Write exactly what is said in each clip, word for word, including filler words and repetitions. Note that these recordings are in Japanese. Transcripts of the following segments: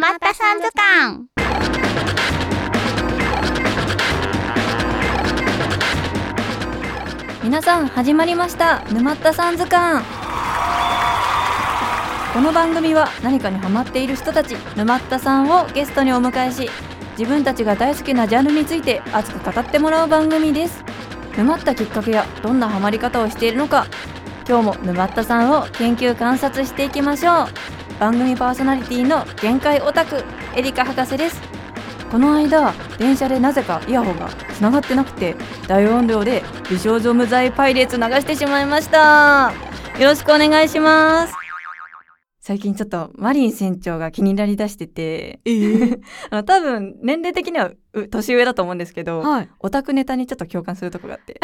まったさん図鑑。皆さん、始まりました沼ったさん図鑑。この番組は何かにハマっている人たち沼ったさんをゲストにお迎えし、自分たちが大好きなジャンルについて熱く語ってもらう番組です。沼ったきっかけやどんなハマり方をしているのか、今日も沼ったさんを研究観察していきましょう。番組パーソナリティの限界オタク、エリカ博士です。この間、電車でなぜかイヤホンがつながってなくて、大音量で美少女無罪パイレーツ流してしまいました。よろしくお願いします。最近ちょっとマリン船長が気になりだしてて、えー、あの多分年齢的には年上だと思うんですけど、はい、オタクネタにちょっと共感するとこがあって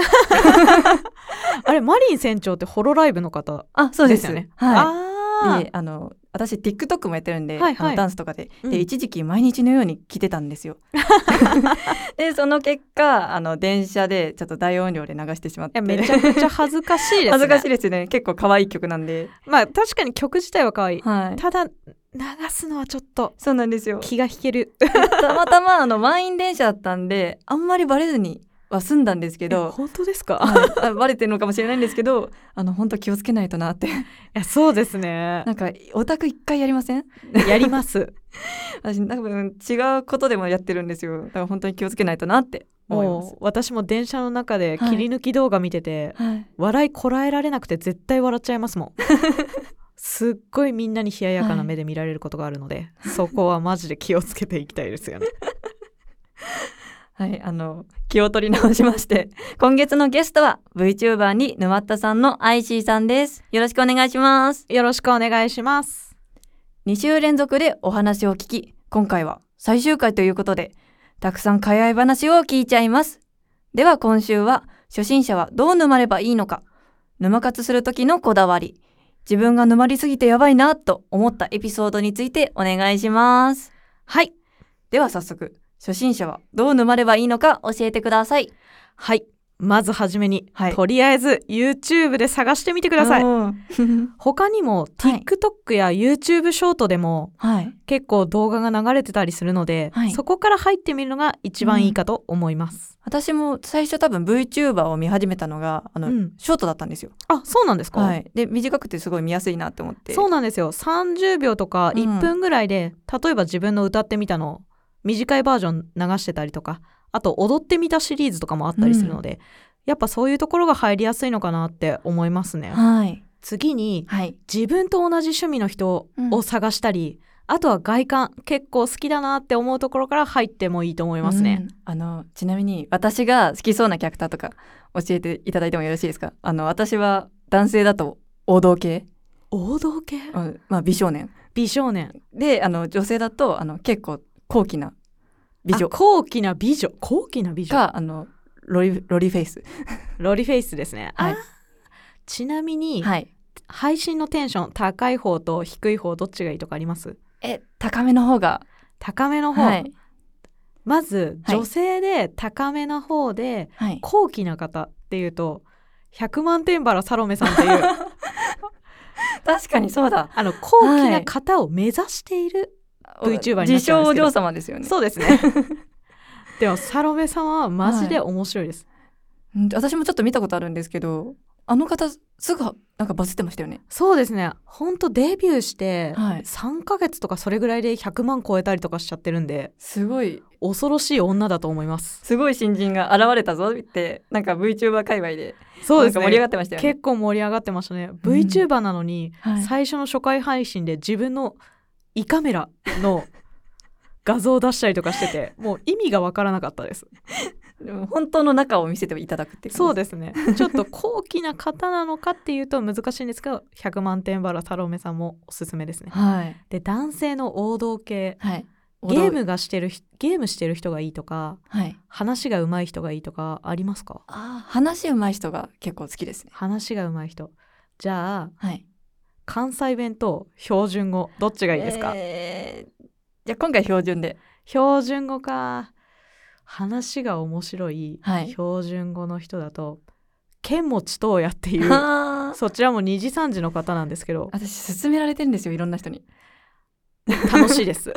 あれ、マリン船長ってホロライブの方ですよね。はい。で、あの私 TikTok もやってるんで、はいはい、あのダンスとかで、うん、で一時期毎日のように着てたんですよでその結果、あの電車でちょっと大音量で流してしまって、いやめちゃくちゃ恥ずかしいですね恥ずかしいですよね。結構可愛い曲なんで、まあ確かに曲自体は可愛い、はい、ただ流すのはちょっと、そうなんですよ、気が引けるたまたまあの満員電車だったんで、あんまりバレずには済んだんですけど。本当ですか、はい、バレてるのかもしれないんですけど、あの本当気をつけないとなっていや、そうですね、なんかオタク一回やりませんやります私多分違うことでもやってるんですよ。だから本当に気をつけないとなって思います。もう私も電車の中で切り抜き動画見てて、はいはい、笑いこらえられなくて絶対笑っちゃいますもんすっごいみんなに冷ややかな目で見られることがあるので、はい、そこはマジで気をつけていきたいですよねはい、あの気を取り直しまして今月のゲストは VTuber に沼ったさんのアイシーさんです。よろしくお願いします。よろしくお願いします。に週連続でお話を聞き、今回は最終回ということでたくさん会話話を聞いちゃいます。では今週は、初心者はどう沼ればいいのか、沼活する時のこだわり、自分が沼りすぎてやばいなと思ったエピソードについてお願いします。はい、では早速、初心者はどう沼ればいいのか教えてください。はい、まずはじめに、はい、とりあえず YouTube で探してみてください他にも TikTok や YouTube ショートでも、はい、結構動画が流れてたりするので、はい、そこから入ってみるのが一番いいかと思います、うん、私も最初多分 VTuber を見始めたのがあの、うん、ショートだったんですよ。あ、そうなんですか、はい、で短くてすごい見やすいなって思って。そうなんですよ、さんじゅうびょうとかいっぷんぐらいで、うん、例えば自分の歌ってみたのを短いバージョン流してたりとか、あと踊ってみたシリーズとかもあったりするので、うん、やっぱそういうところが入りやすいのかなって思いますね、はい、次に、はい、自分と同じ趣味の人を探したり、うん、あとは外観結構好きだなって思うところから入ってもいいと思いますね、うん、あのちなみに私が好きそうなキャラクターとか教えていただいてもよろしいですか。あの私は男性だと王道系王道系、うん、まあ美少年美少年で、あの女性だとあの結構高貴な美女高貴な美女高貴な美女か、あのロリ、ロリフェイスロリフェイスですね、はい、あ、ちなみに、はい、配信のテンション高い方と低い方どっちがいいとかあります？え、高めの方が高めの方、はい、まず女性で高めの方で、はい、高貴な方っていうとひゃくまんてんバラサロメさんっていう確かにそうだ、あの高貴な方を目指している、はい、VTuber になっちゃうんですけど、自称お嬢様ですよね。そうですねでもサロメさんはマジで面白いです、はい、私もちょっと見たことあるんですけど、あの方すぐなんかバズってましたよね。そうですね、ほんとデビューしてさんかげつとかそれぐらいでひゃくまん超えたりとかしちゃってるんで、すごい恐ろしい女だと思います。すごい新人が現れたぞってなんか VTuber 界隈で、そうですね、盛り上がってましたよね。結構盛り上がってましたね、うん、VTuber なのに、はい、最初の初回配信で自分の胃カメラの画像を出したりとかしててもう意味がわからなかったですでも本当の中を見せていただくっていう。そうですねちょっと高貴な方なのかっていうと難しいんですけど、ひゃくまんてんバラサロメさんもおすすめですね、はい、で男性の王道系、はい、ゲームがしてるゲームしてる人がいいとか、はい、話が上手い人がいいとかありますか？あ、話上手い人が結構好きですね。話が上手い人、じゃあ、はい、関西弁と標準語どっちがいいですか？えー、じゃあ今回標準で。標準語か。話が面白い、はい、標準語の人だと剣持とうやっていうそちらもにじさんじの方なんですけど、私勧められてるんですよ、いろんな人に。楽しいです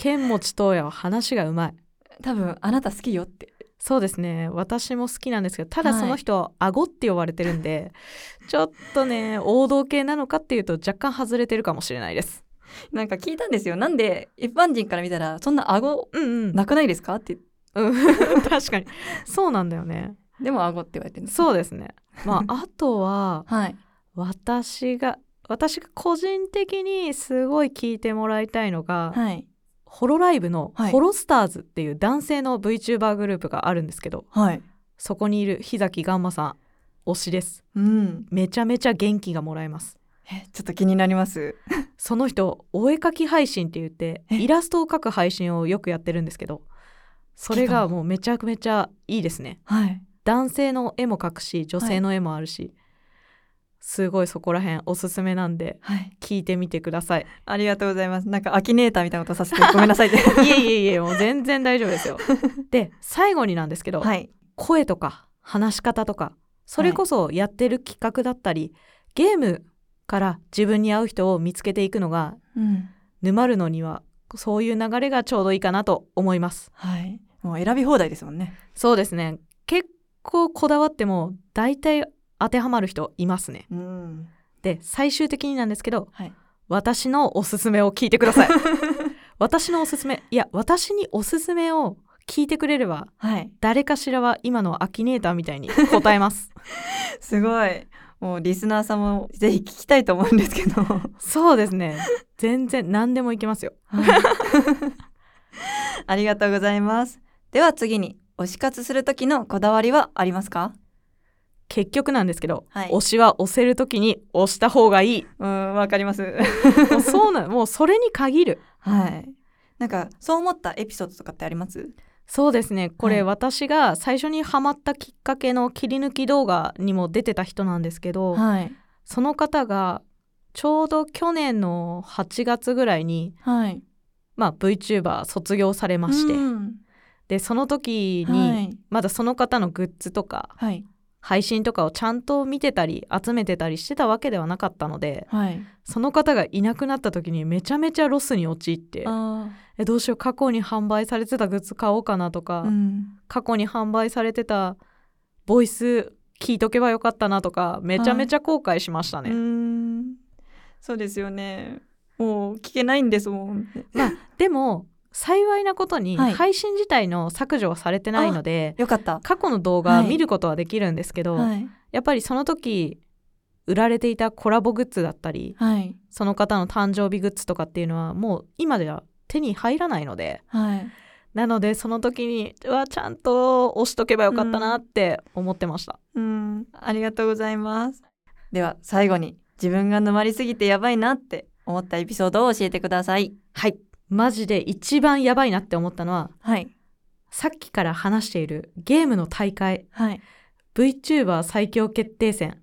剣持とうやは話がうまい。多分あなた好きよって。そうですね、私も好きなんですけど、ただその人は顎って呼ばれてるんで、はい、ちょっとね王道系なのかっていうと若干外れてるかもしれないです。なんか聞いたんですよ、なんで一般人から見たらそんな顎なくないですかって、うんうん、確かにそうなんだよね。でも顎って言われてるんです。そうですね、まあ、あとは、はい、私が私が個人的にすごい聞いてもらいたいのが、はい、ホロライブのホロスターズっていう男性の VTuber グループがあるんですけど、はい、そこにいる日崎ガンマさん推しです、うん、めちゃめちゃ元気がもらえます。え、ちょっと気になりますその人お絵描き配信って言ってイラストを描く配信をよくやってるんですけど、それがもうめちゃくめちゃいいですね、はい、男性の絵も描くし女性の絵もあるし、はい、すごいそこら辺おすすめなんで、はい、聞いてみてください。ありがとうございます。なんかアキネーターみたいなことさせてごめんなさいっていえいえいえ、もう全然大丈夫ですよで最後になんですけど、はい、声とか話し方とかそれこそやってる企画だったり、はい、ゲームから自分に合う人を見つけていくのが、うん、沼るのにはそういう流れがちょうどいいかなと思います、はい、もう選び放題ですもんね。そうですね、結構こだわっても大体当てはまる人いますね、うん、で最終的になんですけど、はい、私のおすすめを聞いてください私のおすすめ、いや私におすすめを聞いてくれれば、はい、誰かしらは今のアキネーターみたいに答えますすごい、もうリスナーさんもぜひ聞きたいと思うんですけどそうですね、全然何でもいけますよ、はい、ありがとうございます。では次に推し活する時のこだわりはありますか？結局なんですけど、はい、推しは押せるときに押した方がいい。うん、わかりますもうそうな、もうそれに限る、はい、なんかそう思ったエピソードとかってあります？そうですね、これ、はい、私が最初にハマったきっかけの切り抜き動画にも出てた人なんですけど、はい、その方がちょうど去年のはちがつぐらいに、はい、まあ VTuber 卒業されまして、うん、でその時に、はい、まだその方のグッズとか、はい、配信とかをちゃんと見てたり集めてたりしてたわけではなかったので、はい、その方がいなくなった時にめちゃめちゃロスに陥って、あ、えどうしよう、過去に販売されてたグッズ買おうかなとか、うん、過去に販売されてたボイス聞いとけばよかったなとか、めちゃめちゃ後悔しましたね、はい、うーん、そうですよね、もう聞けないんですもん、まあ、でも幸いなことに配信自体の削除はされてないので、はい、よかった、過去の動画見ることはできるんですけど、はい、やっぱりその時売られていたコラボグッズだったり、はい、その方の誕生日グッズとかっていうのはもう今では手に入らないので、はい、なのでその時にはちゃんと押しとけばよかったなって思ってました、うん、うん、ありがとうございます。では最後に自分が沼りすぎてやばいなって思ったエピソードを教えてください。はい、マジで一番やばいなって思ったのは、はい、さっきから話しているゲームの大会、はい、VTuber 最強決定戦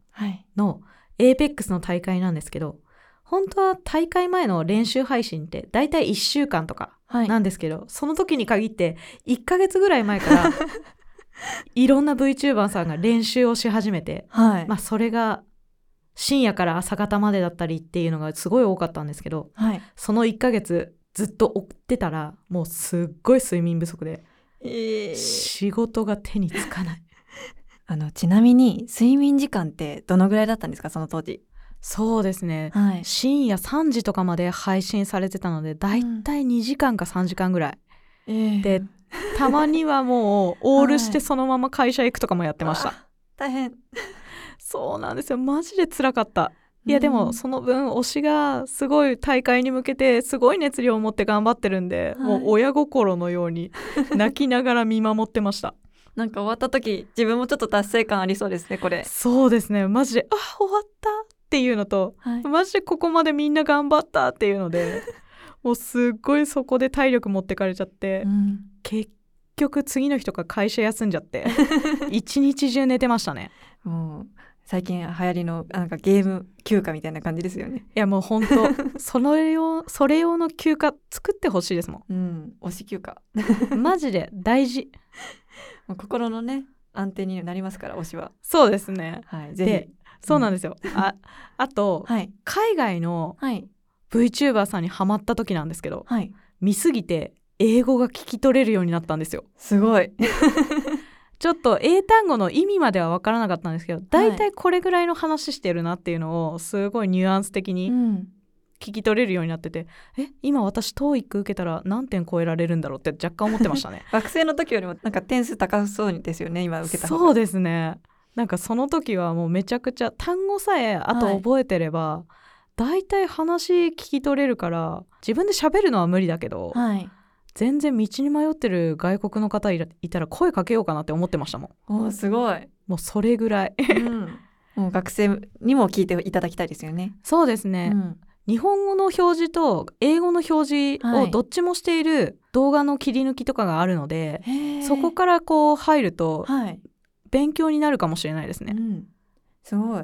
の エーペックス の大会なんですけど、本当は大会前の練習配信ってだいたいいっしゅうかんとかなんですけど、はい、その時に限っていっかげつぐらい前からいろんな VTuber さんが練習をし始めて、はい、まあ、それが深夜から朝方までだったりっていうのがすごい多かったんですけど、はい、そのいっかげつずっと追ってたらもうすっごい睡眠不足で、えー、仕事が手につかないあのちなみに睡眠時間ってどのぐらいだったんですか、その当時？そうですね、はい、深夜さんじとかまで配信されてたのでだいたいにじかんかさんじかんぐらい、うん、で、えー、たまにはもうオールしてそのまま会社行くとかもやってました、はい、大変そうなんですよ、マジで辛かった。いやでもその分推しがすごい大会に向けてすごい熱量を持って頑張ってるんで、はい、もう親心のように泣きながら見守ってましたなんか終わった時自分もちょっと達成感ありそうですね、これ。そうですね、マジであ終わったっていうのと、はい、マジでここまでみんな頑張ったっていうのでもうすっごいそこで体力持ってかれちゃって、うん、結局次の日とか会社休んじゃって一日中寝てましたね。もう最近流行りのなんかゲーム休暇みたいな感じですよね。いやもう本当その用それ用の休暇作ってほしいですもん、うん、推し休暇マジで大事もう心のね安定になりますから推しは。そうですね、はい、ぜひ。そうなんですよ、うん、あ, あと、はい、海外の VTuber さんにハマった時なんですけど、はい、見すぎて英語が聞き取れるようになったんですよ。すごいちょっと英単語の意味までは分からなかったんですけど、だいたいこれぐらいの話してるなっていうのをすごいニュアンス的に聞き取れるようになってて、うん、え今私 トーイック 受けたら何点超えられるんだろうって若干思ってましたね学生の時よりもなんか点数高そうですよね、今受けた方が。そうですね、なんかその時はもうめちゃくちゃ単語さえあと覚えてれば、はい、だいたい話聞き取れるから、自分で喋るのは無理だけど、はい、全然道に迷ってる外国の方いたら声かけようかなって思ってましたもん。おーすごい、もうそれぐらい、うん、もう学生にも聞いていただきたいですよね。そうですね、うん、日本語の表示と英語の表示をどっちもしている動画の切り抜きとかがあるので、はい、そこからこう入ると勉強になるかもしれないですね、はい、うん、すごい。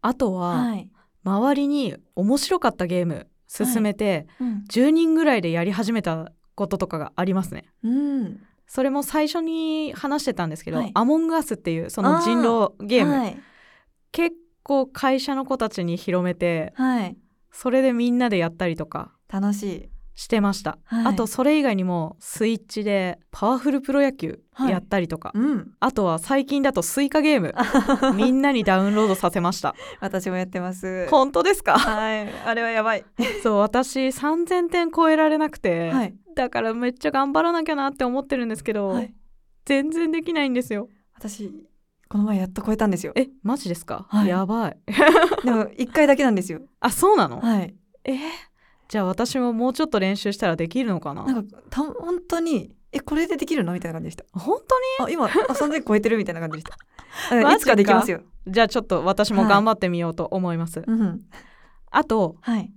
あとは周りに面白かったゲーム進めてじゅうにんぐらいでやり始めたこととかがありますね、うん、それも最初に話してたんですけど、はい、アモングアスっていうその人狼ゲーム、はい、結構会社の子たちに広めて、はい、それでみんなでやったりとか楽しいしてました、はい、あとそれ以外にもスイッチでパワフルプロ野球やったりとか、はい、うん、あとは最近だとスイカゲームみんなにダウンロードさせました私もやってます。本当ですか、はい、あれはやばいそう、私さんぜんてん超えられなくて、はい、だからめっちゃ頑張らなきゃなって思ってるんですけど、はい、全然できないんですよ。私この前やっと超えたんですよ。えマジですか、はい、やばいでもいっかいだけなんですよ。あそうなの、はい、えー、じゃあ私ももうちょっと練習したらできるのかな。なんかた本当にえこれでできるのみたいな感じでした。本当にあ今さんぜん超えてるみたいな感じでしたいつかできますよ。じゃあちょっと私も頑張ってみようと思います、はい、うん、あと、はい、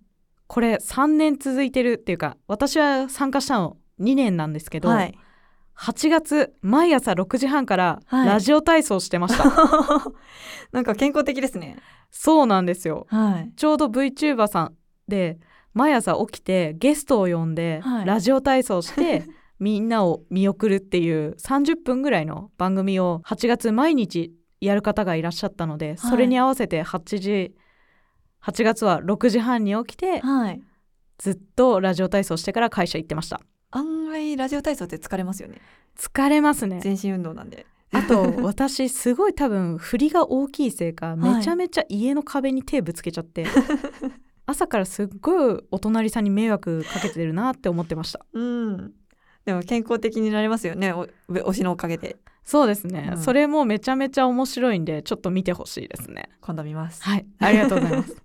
これさんねん続いてるっていうか、私は参加したのにねんなんですけど、はい、はちがつ毎朝ろくじはんからラジオ体操してました、はい、なんか健康的ですね。そうなんですよ、はい、ちょうど VTuber さんで毎朝起きてゲストを呼んで、はい、ラジオ体操してみんなを見送るっていうさんじゅっぷんぐらいの番組をはちがつ毎日やる方がいらっしゃったので、はい、それに合わせてはちじはちがつはろくじはんに起きて、はい、ずっとラジオ体操してから会社行ってました。案外ラジオ体操って疲れますよね。疲れますね、全身運動なんであと私すごい多分振りが大きいせいか、はい、めちゃめちゃ家の壁に手ぶつけちゃって朝からすっごいお隣さんに迷惑かけてるなって思ってましたうん、でも健康的になれますよね、 お, 推しのおかげで。そうですね、うん、それもめちゃめちゃ面白いんでちょっと見てほしいですね。今度見ます、はい、ありがとうございます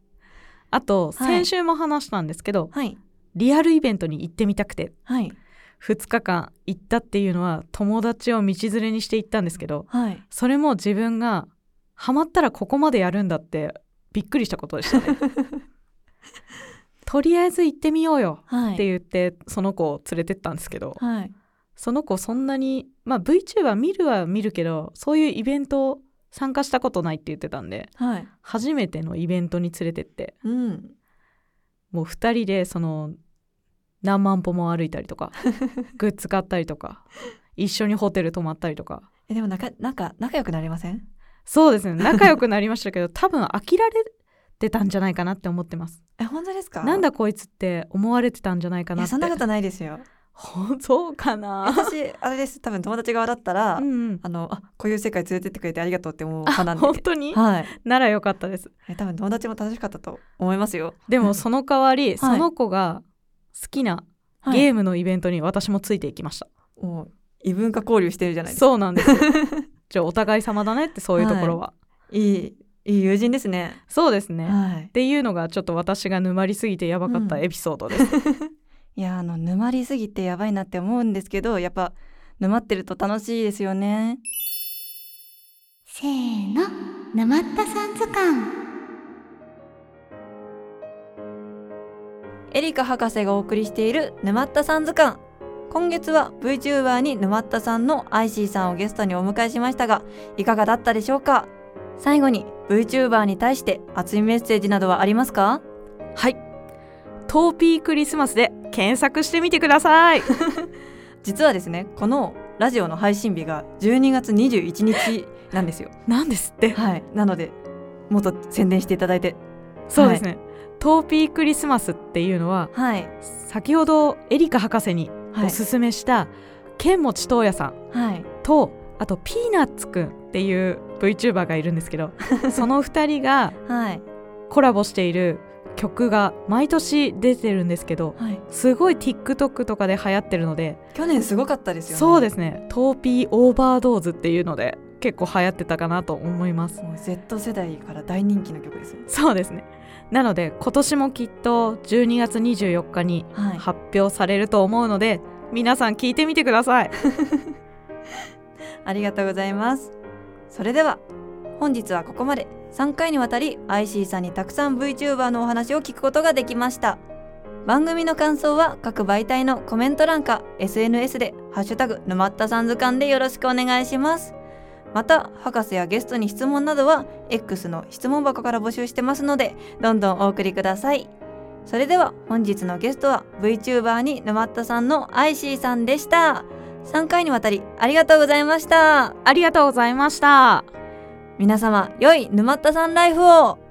あと先週も話したんですけど、はい、リアルイベントに行ってみたくて、はい、ふつかかん行ったっていうのは友達を道連れにして行ったんですけど、はい、それも自分がハマったらここまでやるんだってびっくりしたことでしたねとりあえず行ってみようよって言ってその子を連れてったんですけど、はい、その子そんなに、まあ、VTuber 見るは見るけどそういうイベントを参加したことないって言ってたんで、はい、初めてのイベントに連れてって、うん、もうふたりでその何万歩も歩いたりとかグッズ買ったりとか一緒にホテル泊まったりとかえでもなんか、なんか仲良くなりません？そうですね、仲良くなりましたけど多分飽きられてたんじゃないかなって思ってます。え本当ですか？なんだこいつって思われてたんじゃないかなって。いやそんなことないですよそうかな。私あれです、多分友達側だったら、うんうん、あのあこういう世界連れてってくれてありがとうって思う派なんで。本当に、はい、ならよかったです。多分友達も楽しかったと思いますよ。でもその代わり、はい、その子が好きなゲームのイベントに私もついていきました、はい、もう異文化交流してるじゃないですか。そうなんですじゃあお互い様だねって、そういうところは、はい、いいいい友人ですね。そうですね、はい、っていうのがちょっと私が沼りすぎてやばかったエピソードです、うんいやあの沼りすぎてやばいなって思うんですけど、やっぱ沼ってると楽しいですよね。せーの、沼ったさん図鑑。エリカ博士がお送りしている沼ったさん図鑑。今月は VTuber に沼ったさんのアイシーさんをゲストにお迎えしましたが、いかがだったでしょうか。最後に VTuber に対して熱いメッセージなどはありますか。はい、トーピークリスマスで検索してみてください実はですね、このラジオの配信日がじゅうにがつにじゅういちにちなんですよなんですって、はい、なのでもっと宣伝していただいて。そうですね、はい、トーピークリスマスっていうのは、はい、先ほどエリカ博士におすすめした、はい、剣持東也さんと、はい、あとピーナッツくんっていう VTuber がいるんですけどそのふたりがコラボしている曲が毎年出てるんですけど、はい、すごい TikTok とかで流行ってるので、去年すごかったですよね。そうですね、トーピーオーバードーズっていうので結構流行ってたかなと思います。もう Z 世代から大人気の曲ですよね。そうですね。なので今年もきっとじゅうにがつにじゅうよっかに発表されると思うので、はい、皆さん聞いてみてくださいありがとうございます。それでは本日はここまで。さんかいにわたり アイシー さんにたくさん VTuber のお話を聞くことができました。番組の感想は各媒体のコメント欄か エスエヌエス でハッシュタグ沼ったさん図鑑でよろしくお願いします。また博士やゲストに質問などは X の質問箱から募集してますので、どんどんお送りください。それでは本日のゲストは VTuber に沼ったさんの アイシー さんでした。さんかいにわたりありがとうございました。ありがとうございました。皆様、良い沼ったさんライフを。